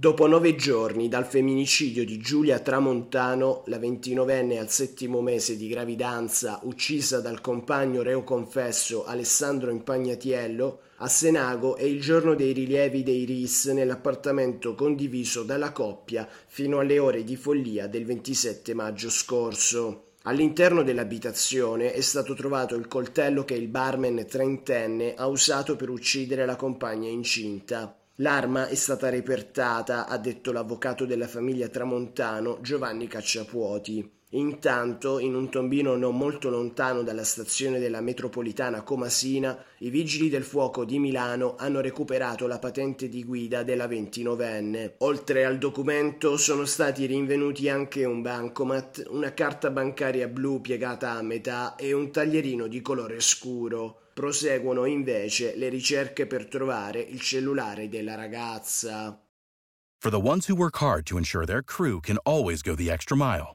Dopo 9 giorni dal femminicidio di Giulia Tramontano, la 29enne al 7° mese di gravidanza, uccisa dal compagno reo confesso Alessandro Impagnatiello, a Senago è il giorno dei rilievi dei RIS nell'appartamento condiviso dalla coppia fino alle ore di follia del 27 maggio scorso. All'interno dell'abitazione è stato trovato il coltello che il barman 30enne ha usato per uccidere la compagna incinta. L'arma è stata repertata, ha detto l'avvocato della famiglia Tramontano Giovanni Cacciapuoti. Intanto, in un tombino non molto lontano dalla stazione della metropolitana Comasina, i Vigili del Fuoco di Milano hanno recuperato la patente di guida della 29enne. Oltre al documento sono stati rinvenuti anche un bancomat, una carta bancaria blu piegata a metà e un taglierino di colore scuro. Proseguono invece le ricerche per trovare il cellulare della ragazza. For the ones who work hard to ensure their crew can always go the extra mile,